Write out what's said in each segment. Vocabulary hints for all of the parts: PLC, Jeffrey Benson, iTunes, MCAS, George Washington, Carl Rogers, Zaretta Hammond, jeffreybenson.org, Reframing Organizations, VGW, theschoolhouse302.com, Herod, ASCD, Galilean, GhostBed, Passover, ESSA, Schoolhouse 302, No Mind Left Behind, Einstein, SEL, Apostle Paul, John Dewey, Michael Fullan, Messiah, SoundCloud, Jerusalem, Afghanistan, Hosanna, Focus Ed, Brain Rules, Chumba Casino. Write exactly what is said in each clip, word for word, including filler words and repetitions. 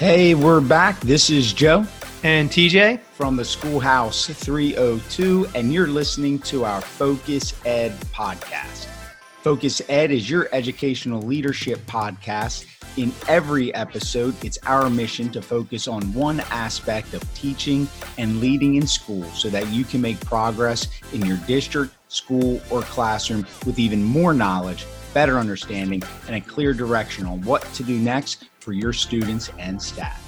Hey, we're back. This is Joe and T J from the Schoolhouse three oh two, and you're listening to our Focus Ed podcast. Focus Ed is your educational leadership podcast. In every episode, it's our mission to focus on one aspect of teaching and leading in school so that you can make progress in your district, school, or classroom with even more knowledge, better understanding, and a clear direction on what to do next for your students and staff.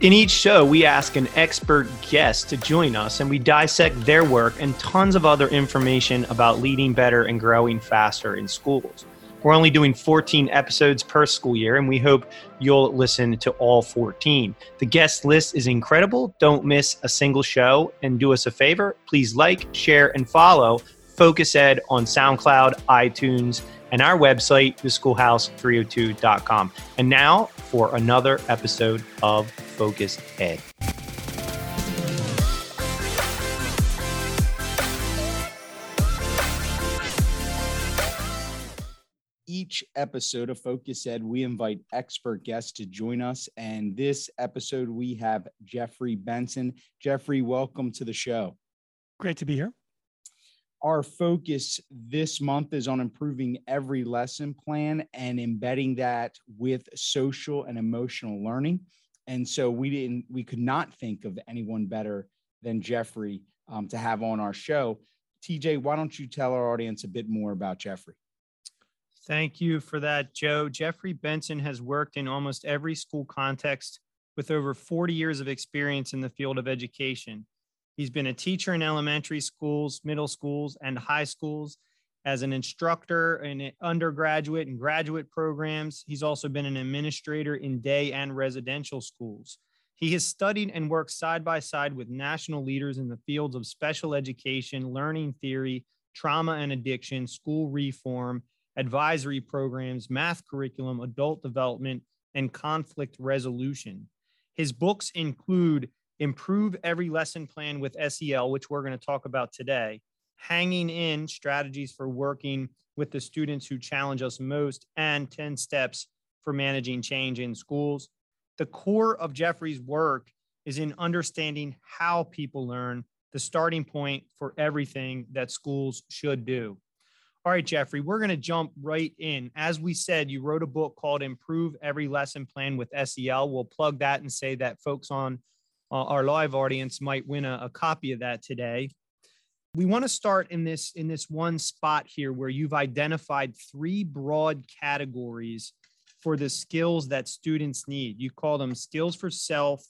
In each show, we ask an expert guest to join us, and we dissect their work and tons of other information about leading better and growing faster in schools. We're only doing fourteen episodes per school year, and we hope you'll listen to all fourteen. The guest list is incredible. Don't miss a single show, and do us a favor. Please like, share, and follow Focus Ed on SoundCloud, iTunes, and our website, the schoolhouse three oh two dot com. And now for another episode of Focus Ed. Each episode of Focus Ed, we invite expert guests to join us. And this episode, we have Jeffrey Benson. Jeffrey, welcome to the show. Great to be here. Our focus this month is on improving every lesson plan and embedding that with social and emotional learning. And so we didn't, we could not think of anyone better than Jeffrey um, to have on our show. T J, why don't you tell our audience a bit more about Jeffrey? Thank you for that, Joe. Jeffrey Benson has worked in almost every school context with over forty years of experience in the field of education. He's been a teacher in elementary schools, middle schools, and high schools, as an instructor in undergraduate and graduate programs. He's also been an administrator in day and residential schools. He has studied and worked side by side with national leaders in the fields of special education, learning theory, trauma and addiction, school reform, advisory programs, math curriculum, adult development, and conflict resolution. His books include Improve Every Lesson Plan with S E L, which we're going to talk about today, Hanging In, Strategies for Working with the Students Who Challenge Us Most, and ten Steps for Managing Change in Schools. The core of Jeffrey's work is in understanding how people learn, the starting point for everything that schools should do. All right, Jeffrey, we're going to jump right in. As we said, you wrote a book called Improve Every Lesson Plan with S E L. We'll plug that and say that folks on Uh, our live audience might win a, a copy of that today. We want to start in this in this one spot here where you've identified three broad categories for the skills that students need. You call them skills for self,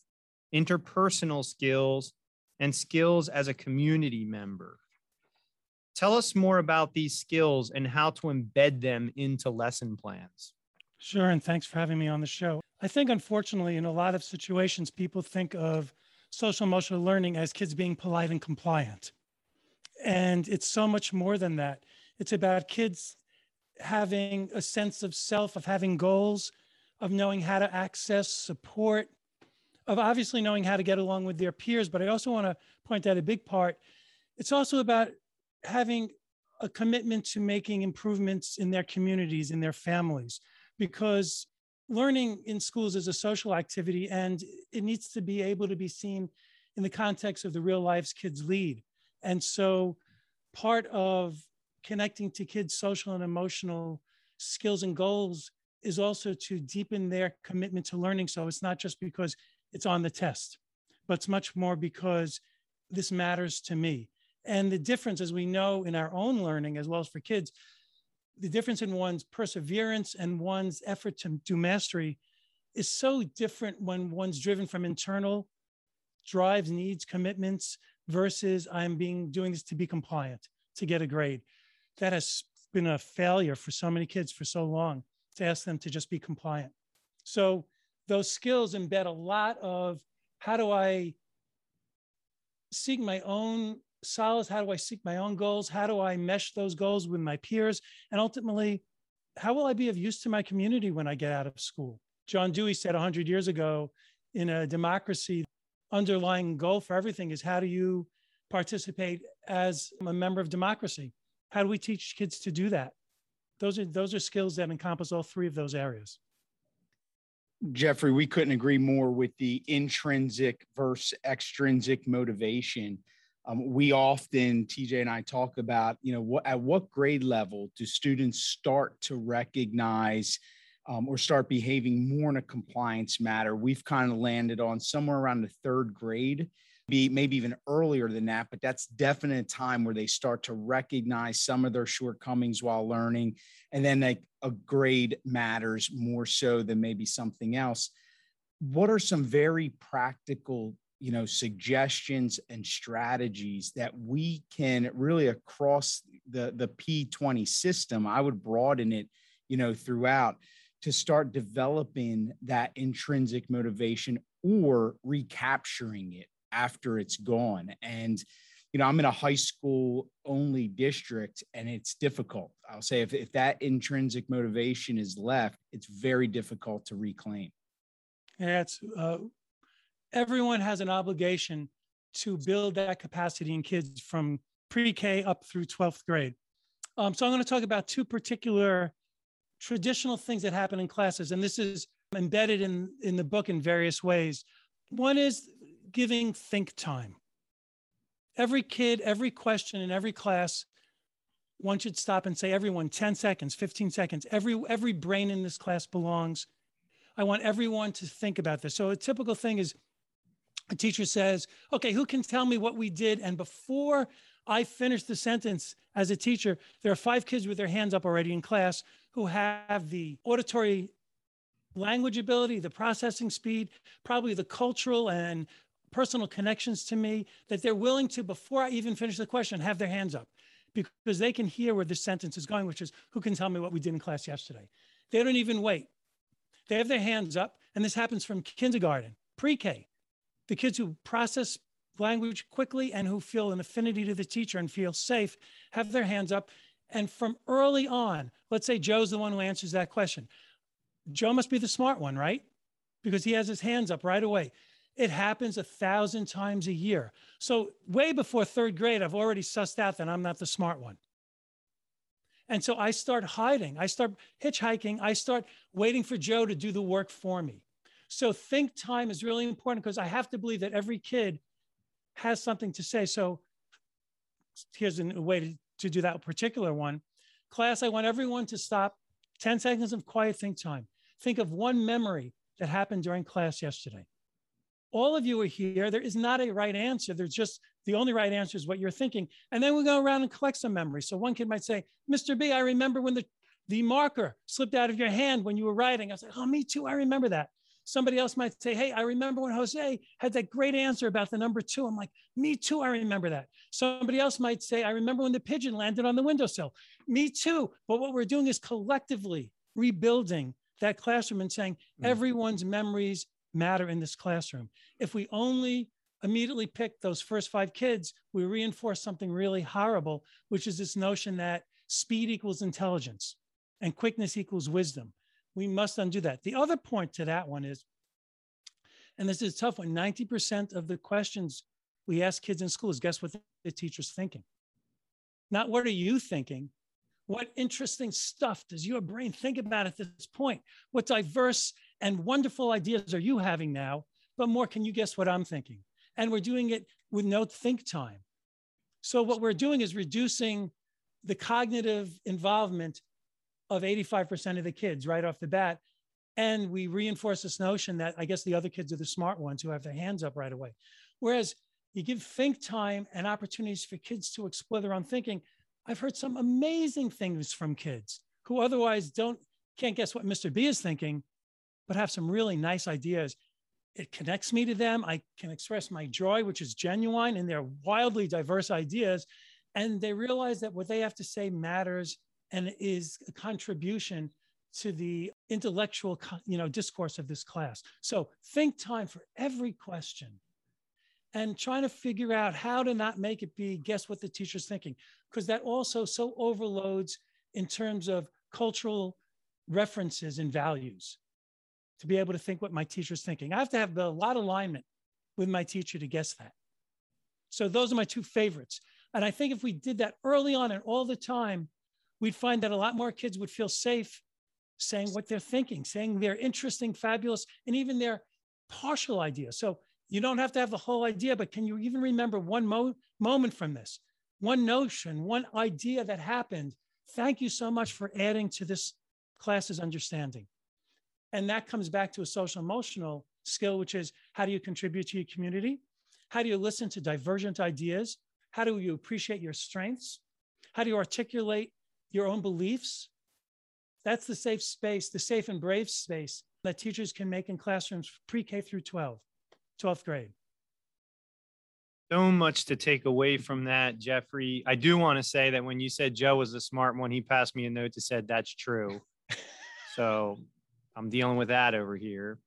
interpersonal skills, and skills as a community member. Tell us more about these skills and how to embed them into lesson plans. Sure, and thanks for having me on the show. I think, unfortunately, in a lot of situations, people think of social emotional learning as kids being polite and compliant. And it's so much more than that. It's about kids having a sense of self, of having goals, of knowing how to access support, of obviously knowing how to get along with their peers. But I also want to point out a big part. It's also about having a commitment to making improvements in their communities, in their families. Because learning in schools is a social activity, and it needs to be able to be seen in the context of the real lives kids lead. And so part of connecting to kids' social and emotional skills and goals is also to deepen their commitment to learning. So it's not just because it's on the test, but it's much more because this matters to me. And the difference, as we know in our own learning, as well as for kids, the difference in one's perseverance and one's effort to do mastery is so different when one's driven from internal drives, needs, commitments, versus I'm being doing this to be compliant, to get a grade. That has been a failure for so many kids for so long, to ask them to just be compliant. So those skills embed a lot of how do I seek my own solace? How do I seek my own goals? How do I mesh those goals with my peers? And ultimately, how will I be of use to my community when I get out of school? John Dewey said one hundred years ago, in a democracy, underlying goal for everything is how do you participate as a member of democracy? How do we teach kids to do that? Those are, those are skills that encompass all three of those areas. Jeffrey, we couldn't agree more with the intrinsic versus extrinsic motivation. Um, we often, T J and I talk about, you know, what, at what grade level do students start to recognize um, or start behaving more in a compliance matter? We've kind of landed on somewhere around the third grade, be maybe even earlier than that, but that's definitely a time where they start to recognize some of their shortcomings while learning. And then like a grade matters more so than maybe something else. What are some very practical, you know, suggestions and strategies that we can really across the, the P twenty system, I would broaden it, you know, throughout to start developing that intrinsic motivation or recapturing it after it's gone? And, you know, I'm in a high school only district and it's difficult. I'll say if, if that intrinsic motivation is left, it's very difficult to reclaim. Yeah, it's, uh, everyone has an obligation to build that capacity in kids from pre-K up through twelfth grade. Um, so I'm going to talk about two particular traditional things that happen in classes. And this is embedded in, in the book in various ways. One is giving think time. Every kid, every question in every class, one should stop and say, everyone, ten seconds, fifteen seconds, every, every brain in this class belongs. I want everyone to think about this. So a typical thing is a teacher says, okay, who can tell me what we did? And before I finish the sentence as a teacher, there are five kids with their hands up already in class who have the auditory language ability, the processing speed, probably the cultural and personal connections to me that they're willing to, before I even finish the question, have their hands up because they can hear where this sentence is going, which is who can tell me what we did in class yesterday? They don't even wait. They have their hands up. And this happens from kindergarten, pre-K, the kids who process language quickly and who feel an affinity to the teacher and feel safe, have their hands up. And from early on, let's say Joe's the one who answers that question. Joe must be the smart one, right? Because he has his hands up right away. It happens a thousand times a year. So way before third grade, I've already sussed out that I'm not the smart one. And so I start hiding. I start hitchhiking. I start waiting for Joe to do the work for me. So think time is really important because I have to believe that every kid has something to say. So here's a way to, to do that particular one. Class, I want everyone to stop. ten seconds of quiet think time. Think of one memory that happened during class yesterday. All of you are here. There is not a right answer. There's just the only right answer is what you're thinking. And then we go around and collect some memories. So one kid might say, Mister B, I remember when the, the marker slipped out of your hand when you were writing. I was like, oh, me too. I remember that. Somebody else might say, hey, I remember when Jose had that great answer about the number two. I'm like, me too. I remember that. Somebody else might say, I remember when the pigeon landed on the windowsill. Me too. But what we're doing is collectively rebuilding that classroom and saying mm-hmm. everyone's memories matter in this classroom. If we only immediately pick those first five kids, we reinforce something really horrible, which is this notion that speed equals intelligence and quickness equals wisdom. We must undo that. The other point to that one is, and this is a tough one, ninety percent of the questions we ask kids in school is guess what the teacher's thinking? Not what are you thinking? What interesting stuff does your brain think about at this point? What diverse and wonderful ideas are you having now? But more, can you guess what I'm thinking? And we're doing it with no think time. So what we're doing is reducing the cognitive involvement of eighty-five percent of the kids right off the bat. And we reinforce this notion that I guess the other kids are the smart ones who have their hands up right away. Whereas you give think time and opportunities for kids to explore their own thinking. I've heard some amazing things from kids who otherwise don't, can't guess what Mister B is thinking, but have some really nice ideas. It connects me to them. I can express my joy, which is genuine, and they're wildly diverse ideas. And they realize that what they have to say matters and is a contribution to the intellectual, you know, discourse of this class. So think time for every question and trying to figure out how to not make it be, guess what the teacher's thinking, because that also so overloads in terms of cultural references and values. To be able to think what my teacher's thinking. I have to have a lot of alignment with my teacher to guess that. So those are my two favorites. And I think if we did that early on and all the time, we'd find that a lot more kids would feel safe saying what they're thinking, saying their interesting, fabulous, and even their partial idea. So you don't have to have the whole idea, but can you even remember one mo- moment from this, one notion, one idea that happened? Thank you so much for adding to this class's understanding. And that comes back to a social emotional skill, which is how do you contribute to your community? How do you listen to divergent ideas? How do you appreciate your strengths? How do you articulate your own beliefs? That's the safe space, the safe and brave space that teachers can make in classrooms pre-K through twelve, twelfth grade. So much to take away from that, Jeffrey. I do want to say that when you said Joe was a smart one, he passed me a note that said, that's true. So I'm dealing with that over here.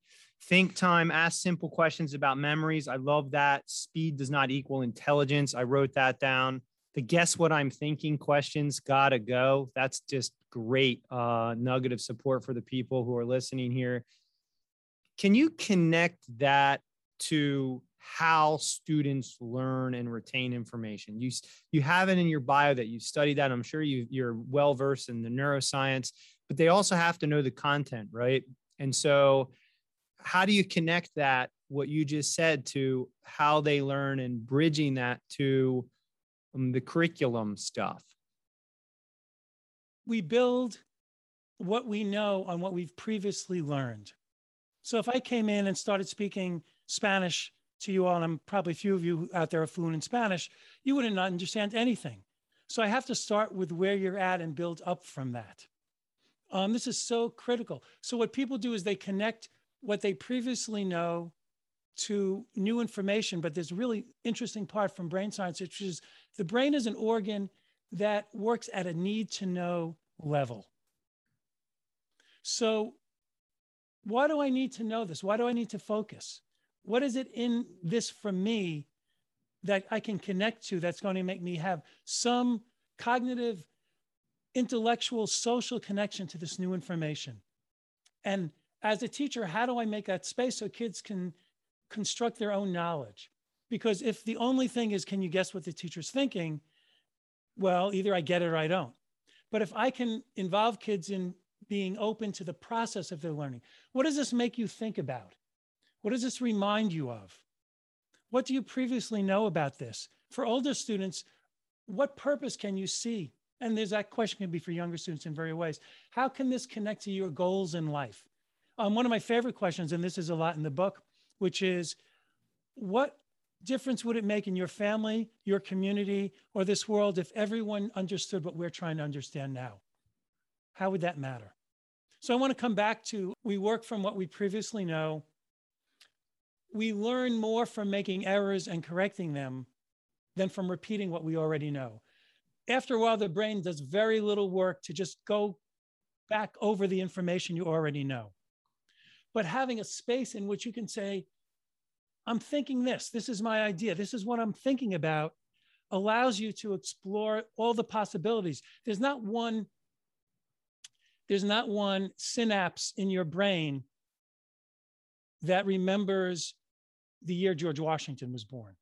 Think time, ask simple questions about memories. I love that. Speed does not equal intelligence. I wrote that down. The guess what I'm thinking questions gotta go. That's just great uh, nugget of support for the people who are listening here. Can you connect that to how students learn and retain information? You, you have it in your bio that you've studied that. I'm sure you, you're well-versed in the neuroscience, but they also have to know the content, right? And so how do you connect that, what you just said, to how they learn and bridging that to um, the curriculum stuff? We build what we know on what we've previously learned. So if I came in and started speaking Spanish to you all, and I'm probably a few of you out there are fluent in Spanish, you wouldn't understand anything. So I have to start with where you're at and build up from that. Um, this is so critical. So what people do is they connect what they previously know to new information, but there's a really interesting part from brain science, which is the brain is an organ that works at a need to know level. So why do I need to know this? Why do I need to focus? What is it in this for me that I can connect to that's going to make me have some cognitive, intellectual, social connection to this new information? And as a teacher, how do I make that space so kids can construct their own knowledge? Because if the only thing is, can you guess what the teacher's thinking? Well, either I get it or I don't. But if I can involve kids in being open to the process of their learning, what does this make you think about? What does this remind you of? What do you previously know about this? For older students, what purpose can you see? And there's that question can be for younger students in various ways. How can this connect to your goals in life? Um, one of my favorite questions, and this is a lot in the book, which is, what difference would it make in your family, your community, or this world if everyone understood what we're trying to understand now? How would that matter? So I want to come back to, we work from what we previously know. We learn more from making errors and correcting them than from repeating what we already know. After a while, the brain does very little work to just go back over the information you already know. But having a space in which you can say, I'm thinking this, this is my idea, this is what I'm thinking about, allows you to explore all the possibilities. There's not one, there's not one synapse in your brain that remembers the year George Washington was born.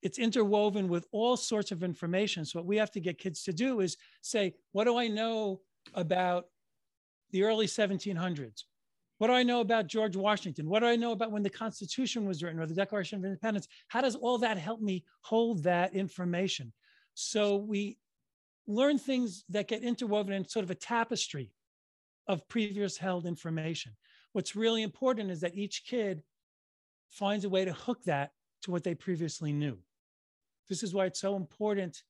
It's interwoven with all sorts of information. So what we have to get kids to do is say, what do I know about the early seventeen hundreds? What do I know about George Washington? What do I know about when the Constitution was written or the Declaration of Independence? How does all that help me hold that information? So we learn things that get interwoven in sort of a tapestry of previous held information. What's really important is that each kid finds a way to hook that to what they previously knew. This is why it's so important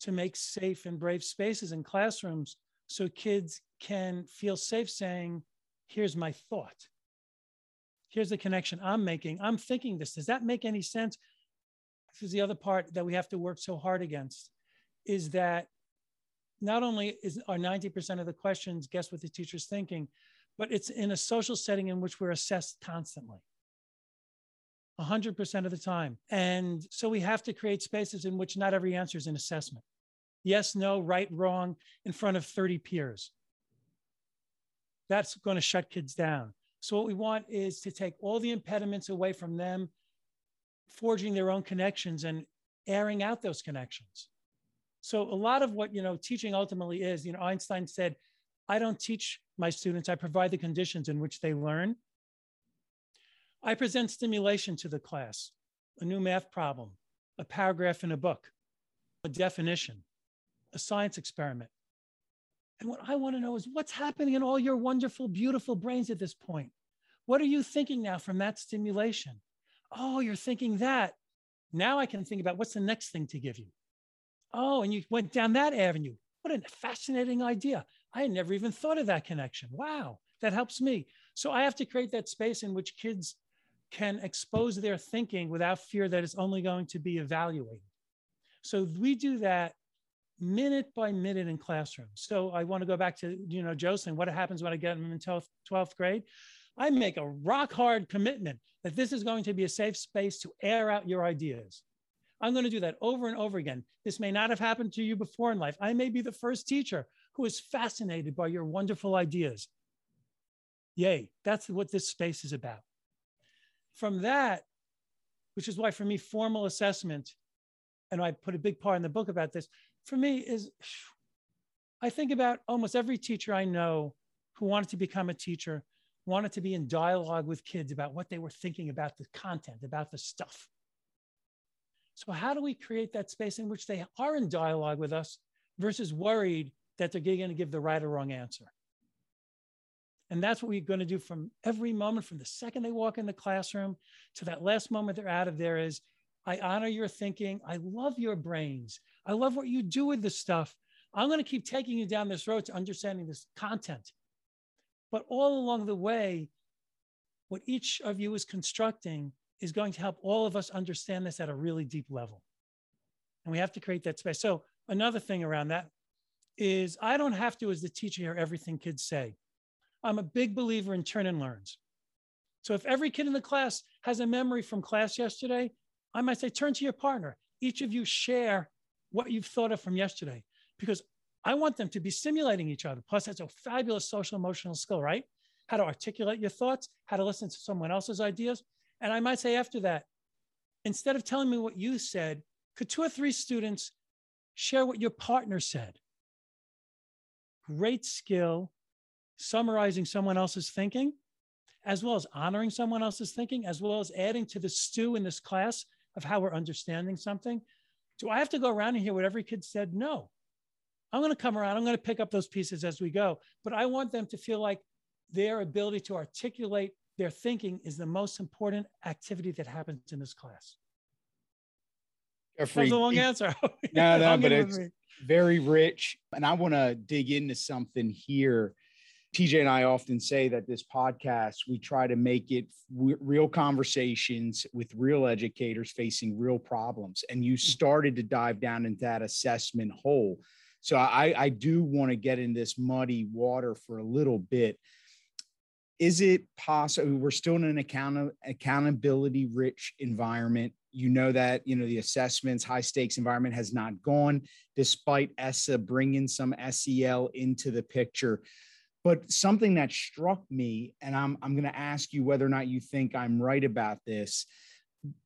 to make safe and brave spaces in classrooms so kids can feel safe saying, here's my thought. Here's the connection I'm making. I'm thinking this. Does that make any sense? This is the other part that we have to work so hard against, is that not only is, are ninety percent of the questions guess what the teacher's thinking, but it's in a social setting in which we're assessed constantly, one hundred percent of the time. And so we have to create spaces in which not every answer is an assessment. Yes, no, right, wrong, in front of thirty peers. That's going to shut kids down. So what we want is to take all the impediments away from them, forging their own connections and airing out those connections. So a lot of what, you know, teaching ultimately is, you know, Einstein said, I don't teach my students. I provide the conditions in which they learn. I present stimulation to the class, a new math problem, a paragraph in a book, a definition, a science experiment. And what I want to know is what's happening in all your wonderful, beautiful brains at this point. What are you thinking now from that stimulation? Oh, you're thinking that. Now I can think about what's the next thing to give you. Oh, and you went down that avenue. What a fascinating idea. I had never even thought of that connection. Wow, that helps me. So I have to create that space in which kids can expose their thinking without fear that it's only going to be evaluated. So we do that minute by minute in classrooms. So I want to go back to, you know, Jocelyn, what happens when I get them in twelfth grade? I make a rock hard commitment that this is going to be a safe space to air out your ideas. I'm going to do that over and over again. This may not have happened to you before in life. I may be the first teacher who is fascinated by your wonderful ideas. Yay, that's what this space is about. From that, which is why for me, formal assessment, and I put a big part in the book about this, for me is, I think about almost every teacher I know who wanted to become a teacher, wanted to be in dialogue with kids about what they were thinking about the content, about the stuff. So how do we create that space in which they are in dialogue with us versus worried that they're going to give the right or wrong answer? And that's what we're going to do from every moment, from the second they walk in the classroom to that last moment they're out of there is, I honor your thinking. I love your brains. I love what you do with this stuff. I'm going to keep taking you down this road to understanding this content. But all along the way, what each of you is constructing is going to help all of us understand this at a really deep level. And we have to create that space. So another thing around that is I don't have to, as the teacher, hear everything kids say. I'm a big believer in turn and learns. So if every kid in the class has a memory from class yesterday, I might say, turn to your partner. Each of you share what you've thought of from yesterday, because I want them to be simulating each other. Plus, that's a fabulous social emotional skill, right? How to articulate your thoughts, how to listen to someone else's ideas. And I might say after that, instead of telling me what you said, could two or three students share what your partner said? Great skill. Summarizing someone else's thinking, as well as honoring someone else's thinking, as well as adding to the stew in this class of how we're understanding something. Do I have to go around and hear what every kid said? No. I'm going to come around. I'm going to pick up those pieces as we go. But I want them to feel like their ability to articulate their thinking is the most important activity that happens in this class. Jeffrey, that's a long answer. No, no, but it's very rich. And I want to dig into something here. T J and I often say that this podcast, we try to make it real conversations with real educators facing real problems. And you started to dive down into that assessment hole. So I, I do want to get in this muddy water for a little bit. Is it possible? We're still in an account, accountability rich environment. You know that, you know, the assessments, high stakes environment has not gone, despite E S S A bringing some S E L into the picture. But something that struck me, and I'm, I'm going to ask you whether or not you think I'm right about this.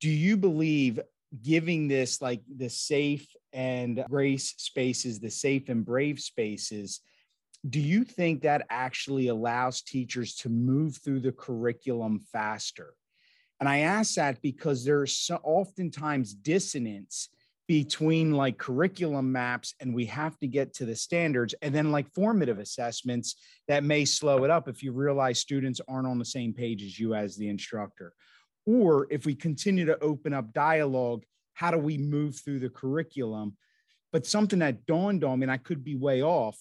Do you believe giving this, like the safe and grace spaces, the safe and brave spaces, do you think that actually allows teachers to move through the curriculum faster? And I ask that because there's so oftentimes dissonance between like curriculum maps and we have to get to the standards, and then like formative assessments that may slow it up if you realize students aren't on the same page as you as the instructor. Or if we continue to open up dialogue, how do we move through the curriculum? But something that dawned on me, and I could be way off,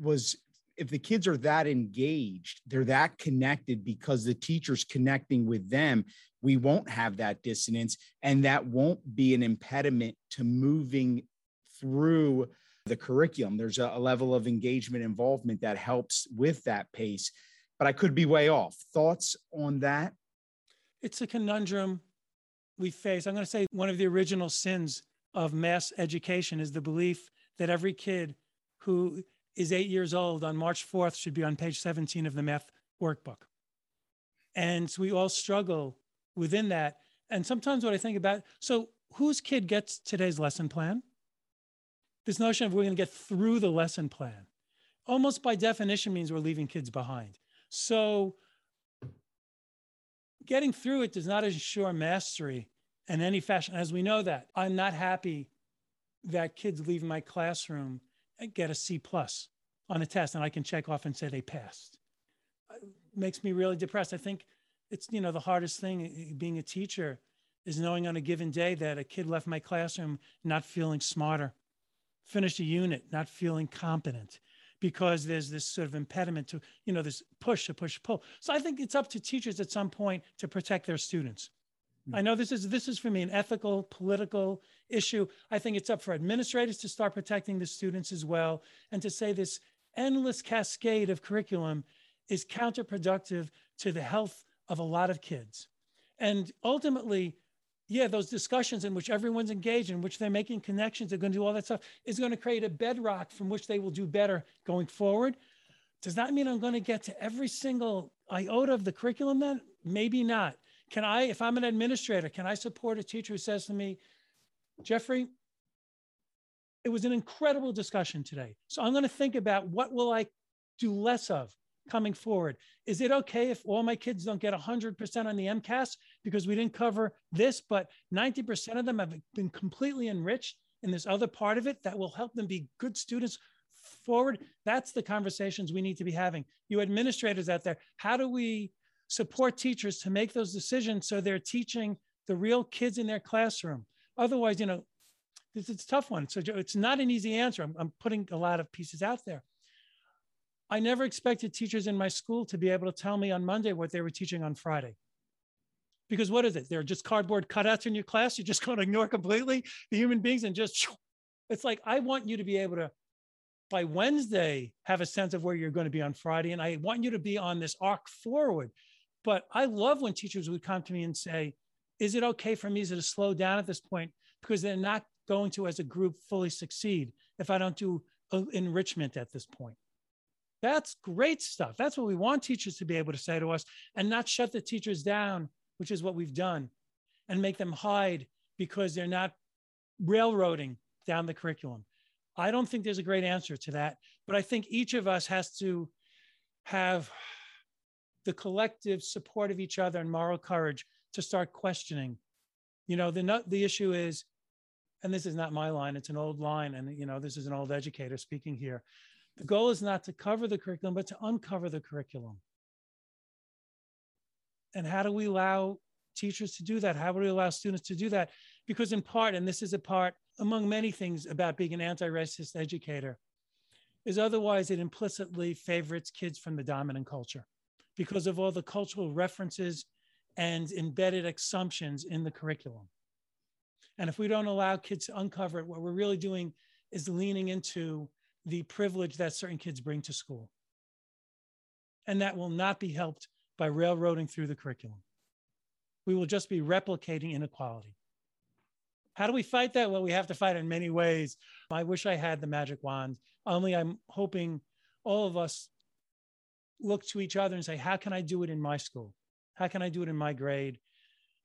was if the kids are that engaged, they're that connected because the teacher's connecting with them, we won't have that dissonance, and that won't be an impediment to moving through the curriculum. There's a, a level of engagement involvement that helps with that pace, but I could be way off. Thoughts on that? It's a conundrum we face. I'm going to say one of the original sins of mass education is the belief that every kid who is eight years old on March fourth should be on page seventeen of the math workbook. And so we all struggle within that. And sometimes what I think about, so whose kid gets today's lesson plan? This notion of we're going to get through the lesson plan. almost by definition means we're leaving kids behind. So getting through it does not ensure mastery in any fashion. As we know that, I'm not happy that kids leave my classroom and get a C plus on a test, and I can check off and say they passed. It makes me really depressed. I think it's, you know, the hardest thing being a teacher is knowing on a given day that a kid left my classroom not feeling smarter, finished a unit not feeling competent, because there's this sort of impediment to, you know, this push, a push, pull. So I think it's up to teachers at some point to protect their students. Mm-hmm. I know this is, this is for me an ethical, political issue. I think it's up for administrators to start protecting the students as well, and to say this endless cascade of curriculum is counterproductive to the health of a lot of kids. And ultimately, yeah, those discussions in which everyone's engaged, in which they're making connections, they're going to do all that stuff, is going to create a bedrock from which they will do better going forward. Does that mean I'm going to get to every single iota of the curriculum then? Maybe not. Can I, if I'm an administrator, can I support a teacher who says to me, Jeffrey, it was an incredible discussion today. So I'm going to think about what will I do less of coming forward. Is it okay if all my kids don't get one hundred percent on the M C A S because we didn't cover this, but ninety percent of them have been completely enriched in this other part of it that will help them be good students forward? That's the conversations we need to be having. You administrators out there, how do we support teachers to make those decisions so they're teaching the real kids in their classroom? Otherwise, you know, it's, it's a tough one. So it's not an easy answer. I'm, I'm putting a lot of pieces out there. I never expected teachers in my school to be able to tell me on Monday what they were teaching on Friday. Because what is it? They're just cardboard cutouts in your class. You're just going to ignore completely the human beings and just, it's like, I want you to be able to, by Wednesday, have a sense of where you're going to be on Friday. And I want you to be on this arc forward. But I love when teachers would come to me and say, is it okay for me to slow down at this point? Because they're not going to, as a group, fully succeed if I don't do enrichment at this point. That's great stuff. That's what we want teachers to be able to say to us, and not shut the teachers down, which is what we've done, and make them hide because they're not railroading down the curriculum. I don't think there's a great answer to that, but I think each of us has to have the collective support of each other and moral courage to start questioning. You know, the, the issue is, and this is not my line, it's an old line, and you know, this is an old educator speaking here. The goal is not to cover the curriculum, but to uncover the curriculum. And how do we allow teachers to do that? How do we allow students to do that? Because in part, and this is a part among many things about being an anti-racist educator, is otherwise it implicitly favorites kids from the dominant culture because of all the cultural references and embedded assumptions in the curriculum. And if we don't allow kids to uncover it, what we're really doing is leaning into the privilege that certain kids bring to school. And that will not be helped by railroading through the curriculum. We will just be replicating inequality. How do we fight that? Well, we have to fight in many ways. I wish I had the magic wand, only I'm hoping all of us look to each other and say, how can I do it in my school? How can I do it in my grade?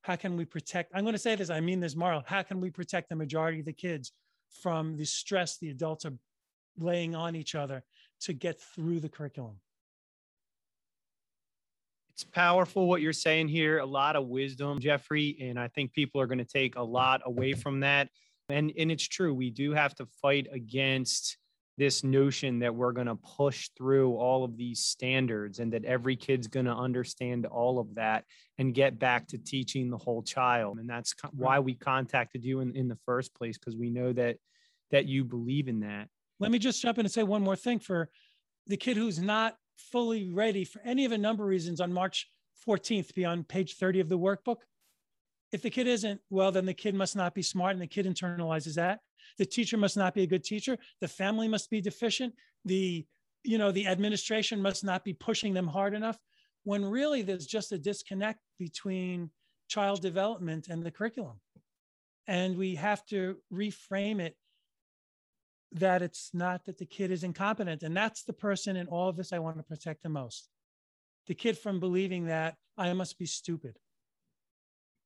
How can we protect? I'm going to say this, I mean this, Marl. How can we protect the majority of the kids from the stress the adults are laying on each other to get through the curriculum? It's powerful what you're saying here. A lot of wisdom, Jeffrey, and I think people are going to take a lot away from that. And, and it's true. We do have to fight against this notion that we're going to push through all of these standards and that every kid's going to understand all of that and get back to teaching the whole child. And that's co- why we contacted you in, in the first place, because we know that that you believe in that. Let me just jump in and say one more thing for the kid who's not fully ready for any of a number of reasons on March fourteenth, be on page thirty of the workbook. If the kid isn't, well, then the kid must not be smart, and the kid internalizes that. The teacher must not be a good teacher. The family must be deficient. The, you know, the administration must not be pushing them hard enough, when really there's just a disconnect between child development and the curriculum. And we have to reframe it that it's not that the kid is incompetent. And that's the person in all of this I want to protect the most. The kid from believing that I must be stupid.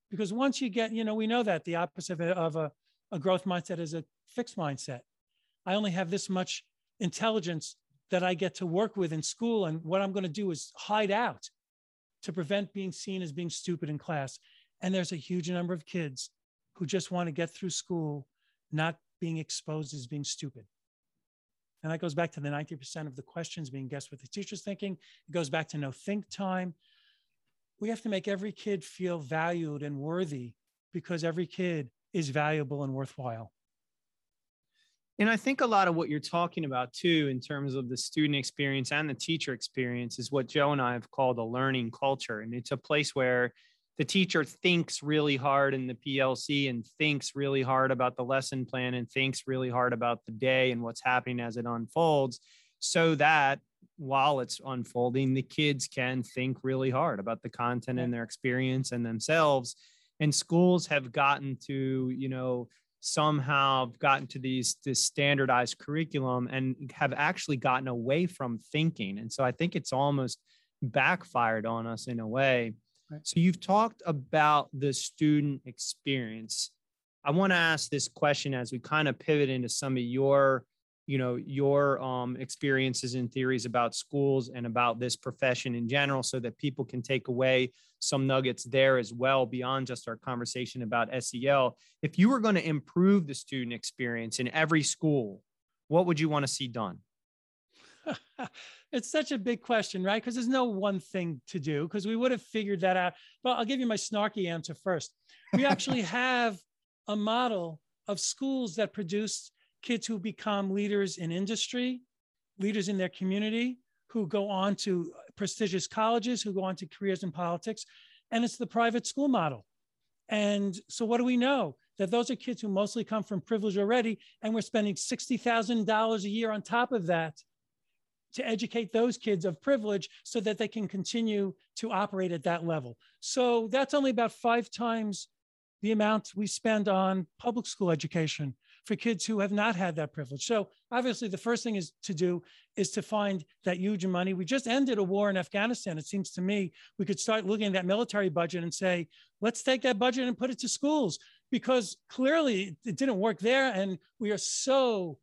Because once you get, you know, we know that the opposite of a, a growth mindset is a fixed mindset. I only have this much intelligence. that I get to work with in school. And what I'm going to do is hide out to prevent being seen as being stupid in class. And there's a huge number of kids who just want to get through school, not being exposed as being stupid. And that goes back to the ninety percent of the questions being guessed what the teacher's thinking. It goes back to no think time. We have to make every kid feel valued and worthy, because every kid is valuable and worthwhile. And I think a lot of what you're talking about too, in terms of the student experience and the teacher experience, is what Joe and I have called a learning culture. And it's a place where the teacher thinks really hard in the P L C and thinks really hard about the lesson plan and thinks really hard about the day and what's happening as it unfolds, so that while it's unfolding, the kids can think really hard about the content and their experience and themselves. And schools have gotten to, you know, somehow gotten to these, this standardized curriculum and have actually gotten away from thinking. And so I think it's almost backfired on us in a way. Right. So you've talked about the student experience. I want to ask this question as we kind of pivot into some of your, you know, your um, experiences and theories about schools and about this profession in general, so that people can take away some nuggets there as well, beyond just our conversation about S E L. If you were going to improve the student experience in every school, what would you want to see done? It's such a big question, right? Because there's no one thing to do, because we would have figured that out. But I'll give you my snarky answer first. We actually have a model of schools that produce kids who become leaders in industry, leaders in their community, who go on to prestigious colleges, who go on to careers in politics. And it's the private school model. And so what do we know? That those are kids who mostly come from privilege already, and we're spending sixty thousand dollars a year on top of that to educate those kids of privilege so that they can continue to operate at that level. So that's only about five times the amount we spend on public school education for kids who have not had that privilege. So obviously the first thing is to do is to find that huge money. We just ended a war in Afghanistan. It seems to me we could start looking at that military budget and say, let's take that budget and put it to schools, because clearly it didn't work there. And we are so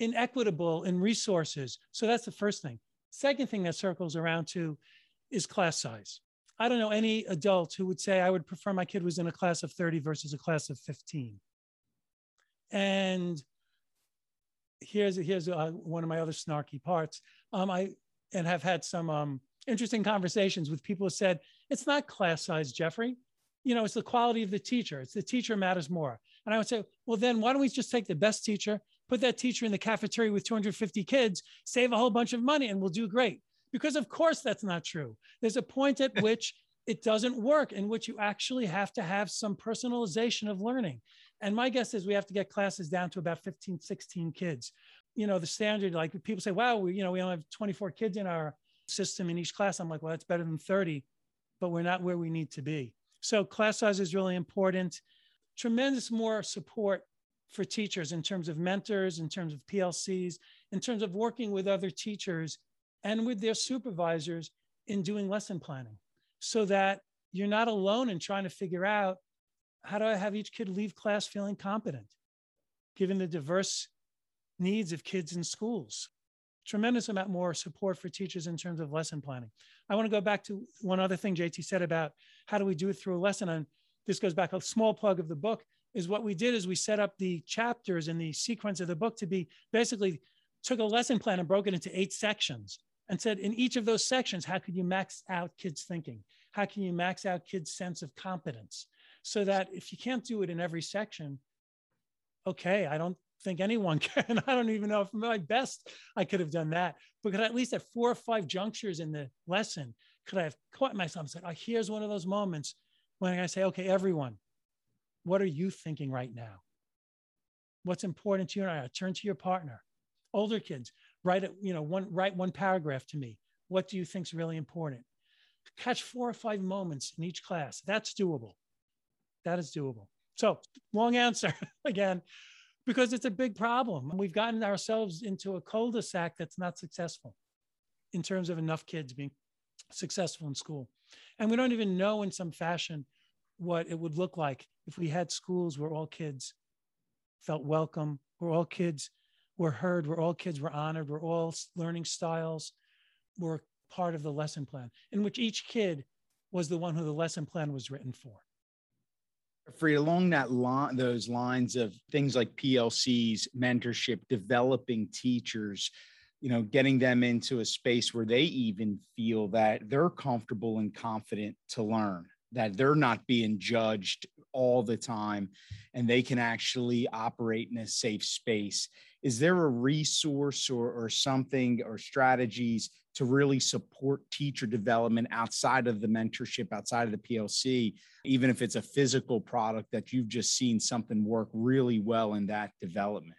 inequitable in resources. So that's the first thing. Second thing that circles around to is class size. I don't know any adult who would say, I would prefer my kid was in a class of thirty versus a class of fifteen. And here's here's uh, one of my other snarky parts. Um, I and have had some um, interesting conversations with people who said, it's not class size, Jeffrey. You know, it's the quality of the teacher. It's the teacher matters more. And I would say, well, then why don't we just take the best teacher, put that teacher in the cafeteria with two hundred fifty kids, save a whole bunch of money, and we'll do great. Because of course that's not true. There's a point at which it doesn't work, in which you actually have to have some personalization of learning. And my guess is we have to get classes down to about fifteen, sixteen kids. You know, the standard, like people say, wow, we, you know, we only have twenty-four kids in our system in each class. I'm like, well, that's better than thirty, but we're not where we need to be. So class size is really important. Tremendous more support for teachers in terms of mentors, in terms of P L Cs, in terms of working with other teachers and with their supervisors in doing lesson planning, so that you're not alone in trying to figure out, how do I have each kid leave class feeling competent, given the diverse needs of kids in schools? Tremendous amount more support for teachers in terms of lesson planning. I want to go back to one other thing J T said about how do we do it through a lesson. And this goes back, a small plug of the book is what we did is we set up the chapters and the sequence of the book to be basically took a lesson plan and broke it into eight sections and said, in each of those sections, how could you max out kids' thinking? How can you max out kids' sense of competence? So that if you can't do it in every section, okay, I don't think anyone can. I don't even know if my best I could have done that. But could I at least at four or five junctures in the lesson, could I have caught myself and said, oh, here's one of those moments when I say, okay, everyone, what are you thinking right now? What's important to you? And I turn to your partner. Older kids, write, you know, one, write one paragraph to me. What do you think is really important? Catch four or five moments in each class. That's doable. That is doable. So long answer again, because it's a big problem. We've gotten ourselves into a cul-de-sac that's not successful in terms of enough kids being successful in school. And we don't even know in some fashion what it would look like if we had schools where all kids felt welcome, where all kids were heard, where all kids were honored, where all learning styles were part of the lesson plan, in which each kid was the one who the lesson plan was written for. Fred, along that line, those lines of things like P L Cs, mentorship, developing teachers, you know, getting them into a space where they even feel that they're comfortable and confident to learn, that they're not being judged all the time, and they can actually operate in a safe space. Is there a resource or, or something or strategies to really support teacher development outside of the mentorship, outside of the P L C, even if it's a physical product that you've just seen something work really well in that development?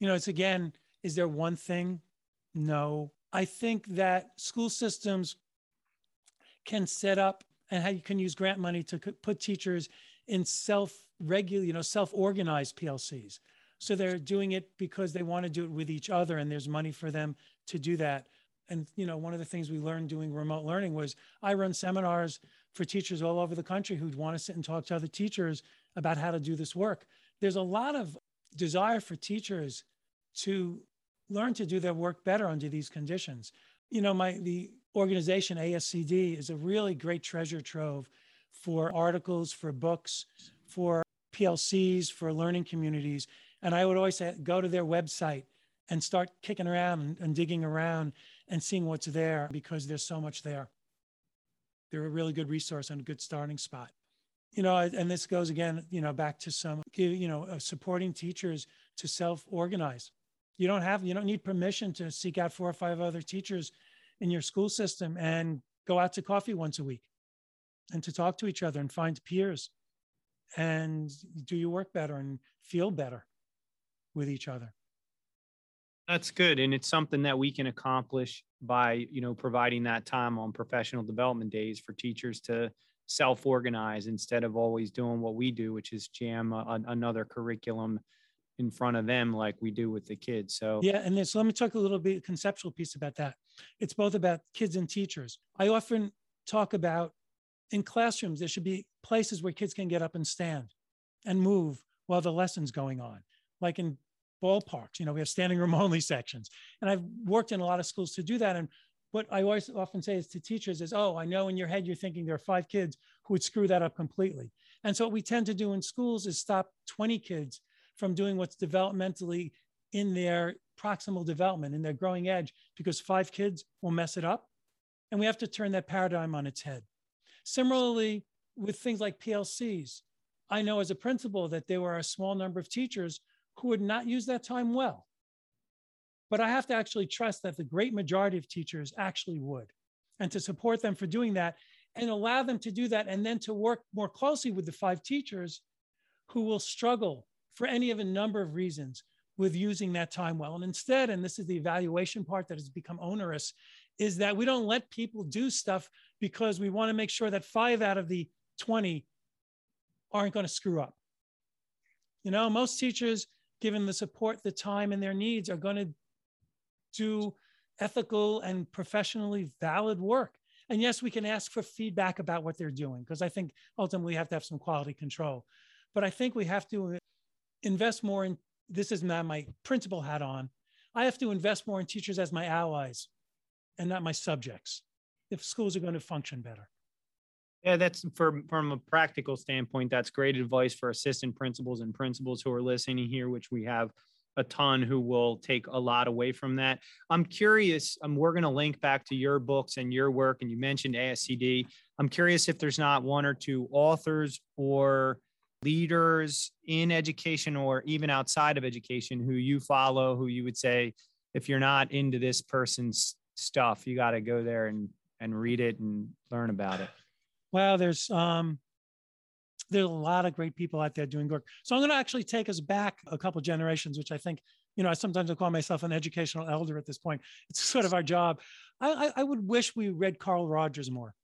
You know, it's again, is there one thing? No. I think that school systems can set up and how you can use grant money to put teachers in self-regular, you know, self-organized P L Cs. So they're doing it because they want to do it with each other, and there's money for them to do that. And, you know, one of the things we learned doing remote learning was I run seminars for teachers all over the country who'd want to sit and talk to other teachers about how to do this work. There's a lot of desire for teachers to learn to do their work better under these conditions. You know, my the organization A S C D is a really great treasure trove for articles, for books, for P L Cs, for learning communities. And I would always say, go to their website and start kicking around and, and digging around and seeing what's there, because there's so much there. They're a really good resource and a good starting spot. You know, and this goes again, you know, back to some, you know, supporting teachers to self-organize. You don't have, you don't need permission to seek out four or five other teachers in your school system and go out to coffee once a week and to talk to each other and find peers and do your work better and feel better with each other. That's good. And it's something that we can accomplish by, you know, providing that time on professional development days for teachers to self-organize instead of always doing what we do, which is jam a, another curriculum in front of them like we do with the kids. So yeah, and then, so let me talk a little bit conceptual piece about that. It's both about kids and teachers. I often talk about in classrooms, there should be places where kids can get up and stand and move while the lesson's going on. Like in ballparks, you know, we have standing room only sections. And I've worked in a lot of schools to do that. And what I always often say is to teachers is, oh, I know in your head, you're thinking there are five kids who would screw that up completely. And so what we tend to do in schools is stop twenty kids from doing what's developmentally in their proximal development, in their growing edge, because five kids will mess it up. And we have to turn that paradigm on its head. Similarly, with things like P L Cs, I know as a principal that there were a small number of teachers who would not use that time well. But I have to actually trust that the great majority of teachers actually would, and to support them for doing that and allow them to do that, and then to work more closely with the five teachers who will struggle for any of a number of reasons with using that time well. And instead, and this is the evaluation part that has become onerous, is that we don't let people do stuff because we want to make sure that five out of the twenty aren't going to screw up. You know, most teachers, given the support, the time, and their needs, are going to do ethical and professionally valid work. And yes, we can ask for feedback about what they're doing, because I think ultimately we have to have some quality control. But I think we have to invest more in, this is not my principal hat on, I have to invest more in teachers as my allies and not my subjects if schools are going to function better. Yeah, that's for, from a practical standpoint, that's great advice for assistant principals and principals who are listening here, which we have a ton who will take a lot away from that. I'm curious, um, we're going to link back to your books and your work, and you mentioned A S C D. I'm curious if there's not one or two authors or leaders in education or even outside of education who you follow, who you would say, if you're not into this person's stuff, you got to go there and, and read it and learn about it. Wow, there's um, there's a lot of great people out there doing work. So I'm going to actually take us back a couple generations, which I think, you know, I sometimes call myself an educational elder at this point. It's sort of our job. I, I, I would wish we read Carl Rogers more.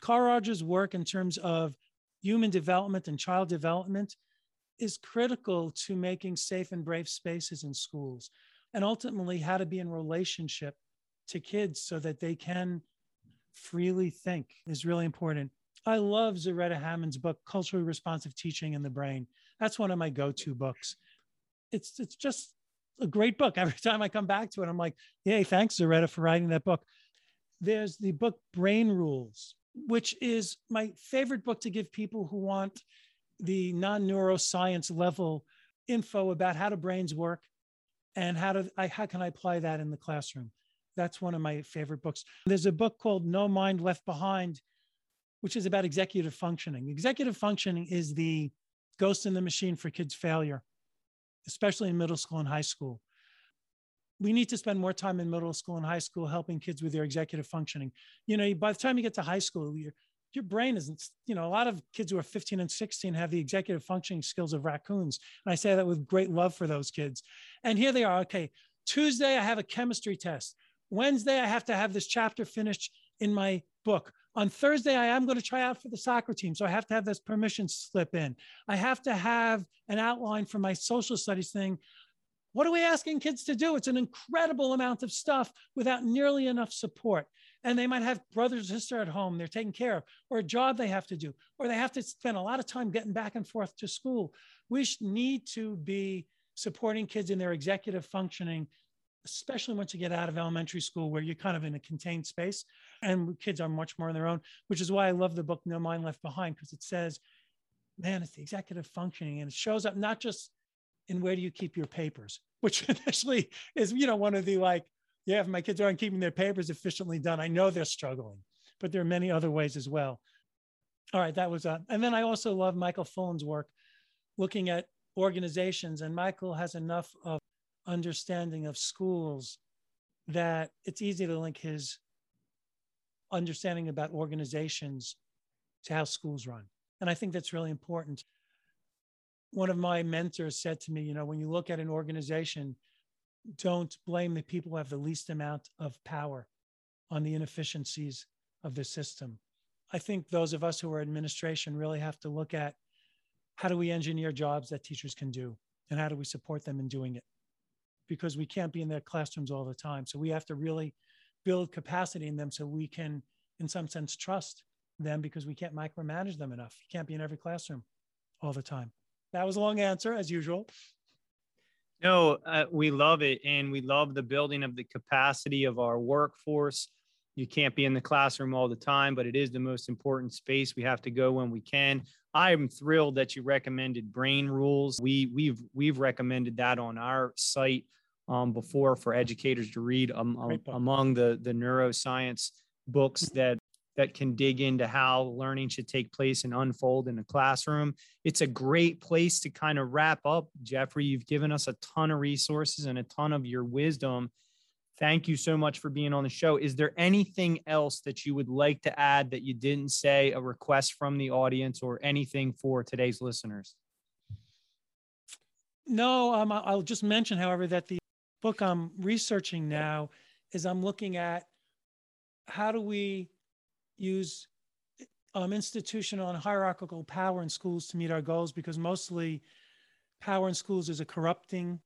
Carl Rogers' work in terms of human development and child development is critical to making safe and brave spaces in schools, and ultimately how to be in relationship to kids so that they can freely think is really important. I love Zaretta Hammond's book, Culturally Responsive Teaching in the Brain. That's one of my go-to books. It's, it's just a great book. Every time I come back to it, I'm like, yay, thanks, Zaretta, for writing that book. There's the book Brain Rules, which is my favorite book to give people who want the non-neuroscience level info about how do brains work and how do I, how can I apply that in the classroom. That's one of my favorite books. There's a book called No Mind Left Behind, which is about executive functioning. Executive functioning is the ghost in the machine for kids' failure, especially in middle school and high school. We need to spend more time in middle school and high school helping kids with their executive functioning. You know, by the time you get to high school, your, your brain isn't, you know, a lot of kids who are fifteen and sixteen have the executive functioning skills of raccoons. And I say that with great love for those kids. And here they are. Okay, Tuesday, I have a chemistry test. Wednesday, I have to have this chapter finished in my book. On Thursday, I am going to try out for the soccer team. So I have to have this permission slip in. I have to have an outline for my social studies thing. What are we asking kids to do? It's an incredible amount of stuff without nearly enough support. And they might have brothers or sister at home they're taking care of, or a job they have to do, or they have to spend a lot of time getting back and forth to school. We need to be supporting kids in their executive functioning, especially once you get out of elementary school where you're kind of in a contained space and kids are much more on their own, which is why I love the book, No Mind Left Behind, because it says, man, it's the executive functioning. And it shows up not just in where do you keep your papers, which initially is, you know, one of the like, yeah, if my kids aren't keeping their papers efficiently done, I know they're struggling, but there are many other ways as well. All right, that was, uh, and then I also love Michael Fullan's work looking at organizations, and Michael has enough of understanding of schools that it's easy to link his understanding about organizations to how schools run. And I think that's really important. One of my mentors said to me, you know, when you look at an organization, don't blame the people who have the least amount of power on the inefficiencies of the system. I think those of us who are administration really have to look at how do we engineer jobs that teachers can do and how do we support them in doing it? Because we can't be in their classrooms all the time. So we have to really build capacity in them so we can, in some sense, trust them because we can't micromanage them enough. You can't be in every classroom all the time. That was a long answer, as usual. No, uh, we love it. And we love the building of the capacity of our workforce. You can't be in the classroom all the time, but it is the most important space. We have to go when we can. I am thrilled that you recommended Brain Rules. We, we've we've recommended that on our site um, before for educators to read um, um, among the, the neuroscience books that, that can dig into how learning should take place and unfold in the classroom. It's a great place to kind of wrap up. Jeffrey, you've given us a ton of resources and a ton of your wisdom. Thank you so much for being on the show. Is there anything else that you would like to add that you didn't say, a request from the audience or anything for today's listeners? No, um, I'll just mention, however, that the book I'm researching now is I'm looking at how do we use um, institutional and hierarchical power in schools to meet our goals, because mostly power in schools is a corrupting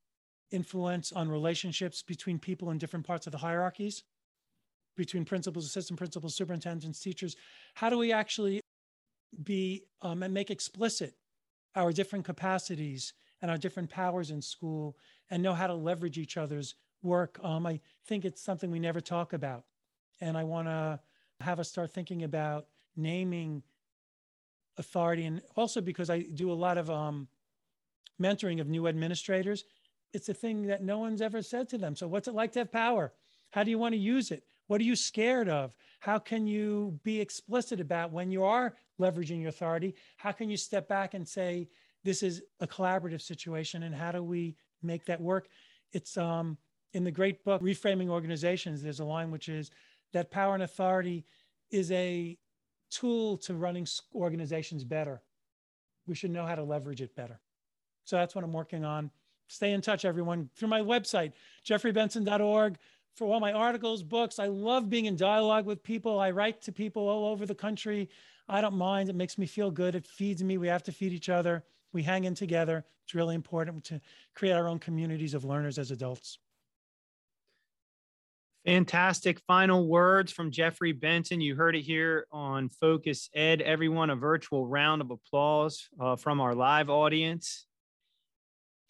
influence on relationships between people in different parts of the hierarchies, between principals, assistant principals, superintendents, teachers. How do we actually be um, and make explicit our different capacities and our different powers in school and know how to leverage each other's work? Um, I think it's something we never talk about. And I want to have us start thinking about naming authority. And also because I do a lot of um, mentoring of new administrators, it's a thing that no one's ever said to them. So what's it like to have power? How do you want to use it? What are you scared of? How can you be explicit about when you are leveraging your authority? How can you step back and say, this is a collaborative situation and how do we make that work? It's um, in the great book, Reframing Organizations, there's a line which is that power and authority is a tool to running organizations better. We should know how to leverage it better. So that's what I'm working on. Stay in touch, everyone, through my website, jeffrey benson dot org, for all my articles, books. I love being in dialogue with people. I write to people all over the country. I don't mind. It makes me feel good. It feeds me. We have to feed each other. We hang in together. It's really important to create our own communities of learners as adults. Fantastic final words from Jeffrey Benson. You heard it here on Focus Ed. Everyone, a virtual round of applause uh, from our live audience.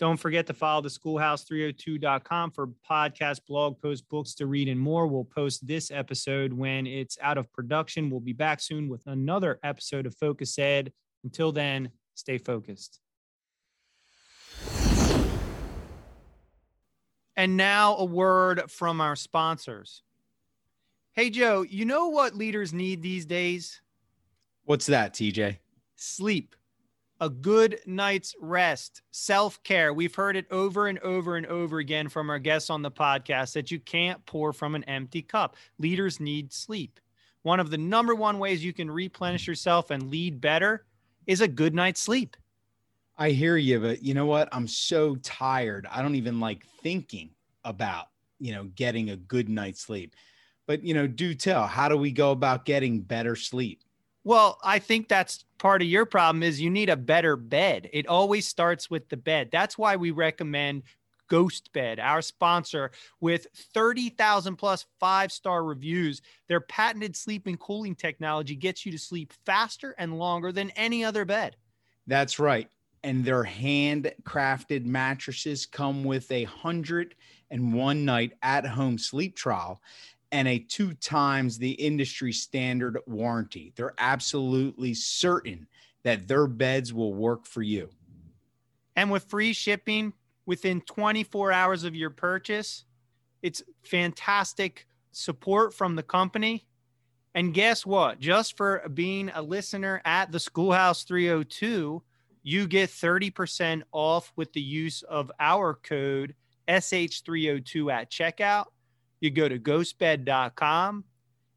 Don't forget to follow the schoolhouse three oh two dot com for podcasts, blog posts, books to read, and more. We'll post this episode when it's out of production. We'll be back soon with another episode of Focus Ed. Until then, stay focused. And now a word from our sponsors. Hey, Joe, you know what leaders need these days? What's that, T J? Sleep. A good night's rest, self-care. We've heard it over and over and over again from our guests on the podcast that you can't pour from an empty cup. Leaders need sleep. One of the number one ways you can replenish yourself and lead better is a good night's sleep. I hear you, but you know what? I'm so tired. I don't even like thinking about, you know, getting a good night's sleep. But, you know, do tell, how do we go about getting better sleep? Well, I think that's part of your problem is you need a better bed. It always starts with the bed. That's why we recommend GhostBed, our sponsor, with thirty thousand plus five-star reviews. Their patented sleep and cooling technology gets you to sleep faster and longer than any other bed. That's right. And their handcrafted mattresses come with a one hundred one night at-home sleep trial and a two times the industry standard warranty. They're absolutely certain that their beds will work for you. And with free shipping within twenty-four hours of your purchase, it's fantastic support from the company. And guess what? Just for being a listener at the Schoolhouse three oh two, you get thirty percent off with the use of our code S H three oh two at checkout. You go to ghost bed dot com,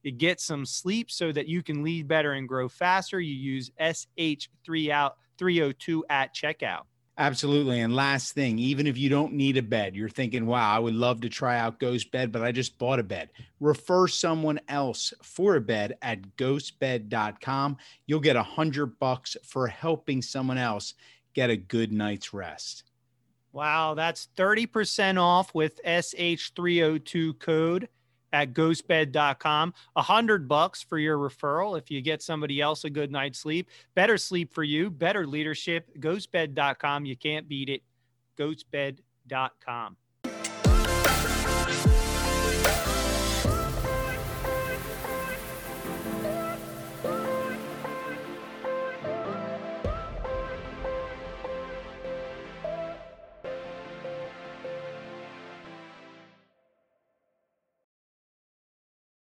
you get some sleep so that you can lead better and grow faster. You use S H three oh two at checkout. Absolutely. And last thing, even if you don't need a bed, you're thinking, wow, I would love to try out GhostBed, but I just bought a bed. Refer someone else for a bed at ghost bed dot com. You'll get a hundred bucks for helping someone else get a good night's rest. Wow, that's thirty percent off with S H three oh two code at ghost bed dot com. A hundred bucks for your referral if you get somebody else a good night's sleep. Better sleep for you, better leadership. ghost bed dot com. You can't beat it. ghost bed dot com.